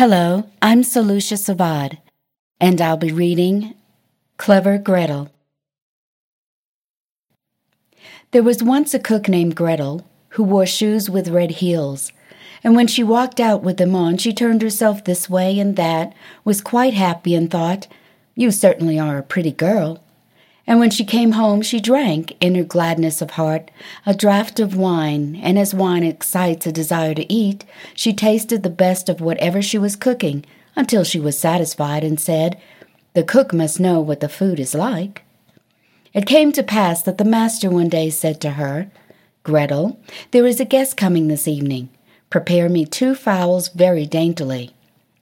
Hello, I'm Seleucia Sivad, and I'll be reading Clever Gretel. There was once a cook named Gretel who wore shoes with red heels, and when she walked out with them on, she turned herself this way and that, was quite happy, and thought, "You certainly are a pretty girl." And when she came home, she drank, in her gladness of heart, a draught of wine, and as wine excites a desire to eat, she tasted the best of whatever she was cooking, until she was satisfied, and said, "The cook must know what the food is like." It came to pass that the master one day said to her, "Gretel, there is a guest coming this evening. Prepare me 2 fowls very daintily."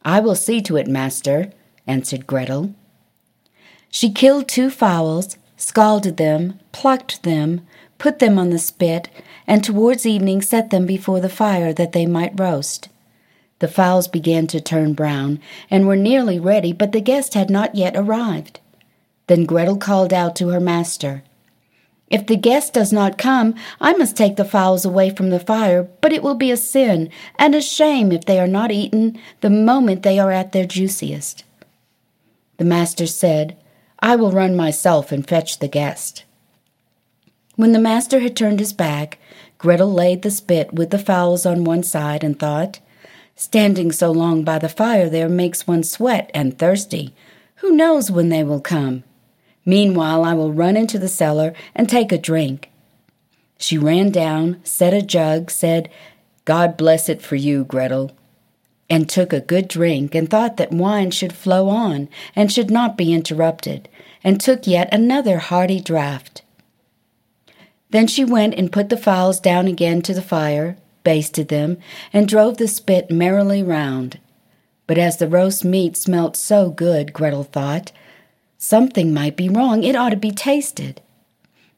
"I will see to it, master," answered Gretel. She killed 2 fowls, scalded them, plucked them, put them on the spit, and towards evening set them before the fire that they might roast. The fowls began to turn brown, and were nearly ready, but the guest had not yet arrived. Then Gretel called out to her master, "If the guest does not come, I must take the fowls away from the fire, but it will be a sin and a shame if they are not eaten the moment they are at their juiciest." The master said, "I will run myself and fetch the guest." When the master had turned his back, Gretel laid the spit with the fowls on one side and thought, "Standing so long by the fire there makes one sweat and thirsty. Who knows when they will come? Meanwhile, I will run into the cellar and take a drink." She ran down, set a jug, said, "God bless it for you, Gretel," and took a good drink, and thought that wine should flow on and should not be interrupted, and took yet another hearty draught. Then she went and put the fowls down again to the fire, basted them, and drove the spit merrily round. But as the roast meat smelt so good, Gretel thought, "Something might be wrong. It ought to be tasted."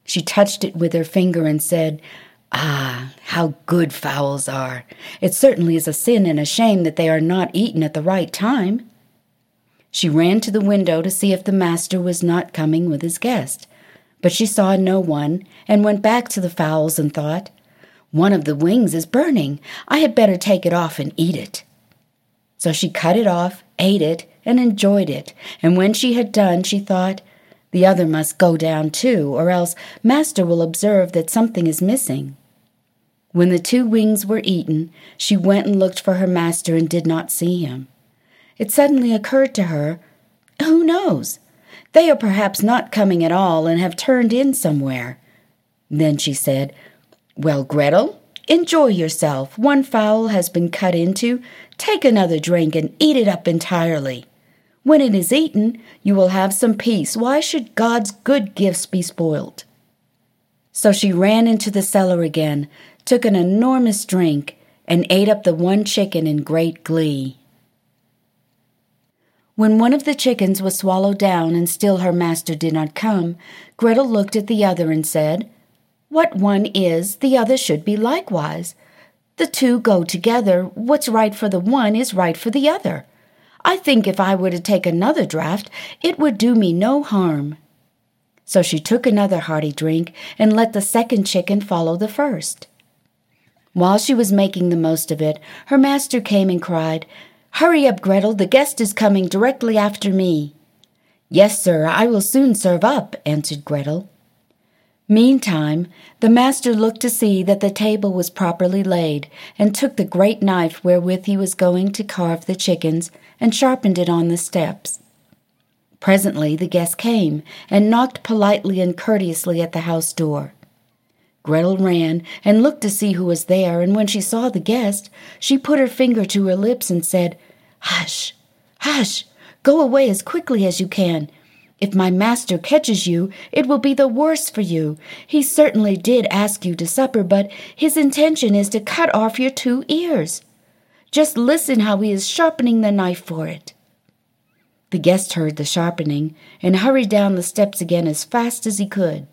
She touched it with her finger and said, "Ah, how good fowls are! It certainly is a sin and a shame that they are not eaten at the right time." She ran to the window to see if the master was not coming with his guest, but she saw no one, and went back to the fowls and thought, "One of the wings is burning. I had better take it off and eat it." So she cut it off, ate it, and enjoyed it, and when she had done, she thought, "The other must go down too, or else master will observe that something is missing." When the 2 wings were eaten, she went and looked for her master and did not see him. It suddenly occurred to her, "Who knows? They are perhaps not coming at all and have turned in somewhere." Then she said, "Well, Gretel, enjoy yourself. One fowl has been cut into. Take another drink and eat it up entirely. When it is eaten, you will have some peace. Why should God's good gifts be spoiled?" So she ran into the cellar again, took an enormous drink, and ate up the 1 chicken in great glee. When one of the chickens was swallowed down and still her master did not come, Gretel looked at the other and said, "What one is, the other should be likewise. The 2 go together. What's right for the one is right for the other. I think if I were to take another draught, it would do me no harm." So she took another hearty drink and let the 2nd chicken follow the 1st. While she was making the most of it, her master came and cried, "Hurry up, Gretel, the guest is coming directly after me." "Yes, sir, I will soon serve up," answered Gretel. Meantime, the master looked to see that the table was properly laid, and took the great knife wherewith he was going to carve the chickens, and sharpened it on the steps. Presently the guest came, and knocked politely and courteously at the house door. Gretel ran, and looked to see who was there, and when she saw the guest, she put her finger to her lips and said, "Hush, hush, go away as quickly as you can. If my master catches you, it will be the worse for you. He certainly did ask you to supper, but his intention is to cut off your 2 ears. Just listen how he is sharpening the knife for it." The guest heard the sharpening, and hurried down the steps again as fast as he could.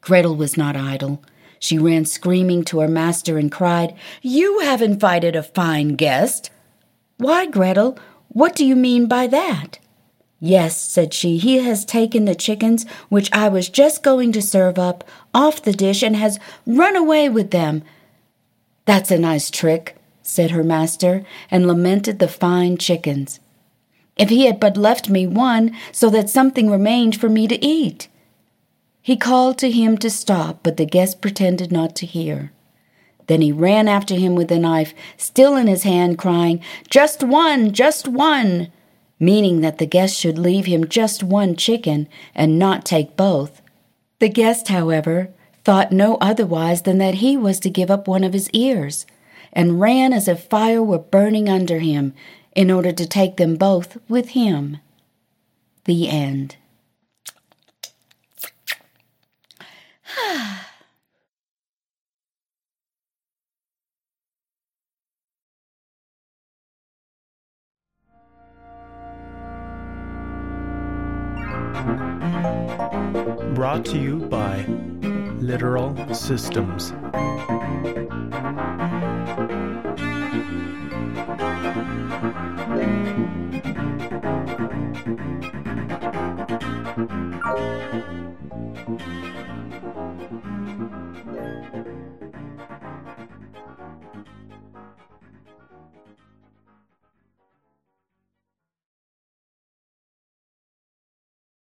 Gretel was not idle. She ran screaming to her master and cried, "You have invited a fine guest!" "Why, Gretel, what do you mean by that?" "Yes," said she, "he has taken the chickens, which I was just going to serve up, off the dish and has run away with them." "That's a nice trick," said her master, and lamented the fine chickens. If he had but left me one, so that something remained for me to eat. He called to him to stop, but the guest pretended not to hear. Then he ran after him with the knife, still in his hand, crying, "Just one! Just one!" meaning that the guest should leave him just one chicken and not take both. The guest, however, thought no otherwise than that he was to give up one of his ears, and ran as if fire were burning under him, in order to take them both with him. The end. Brought to you by Literal Systems.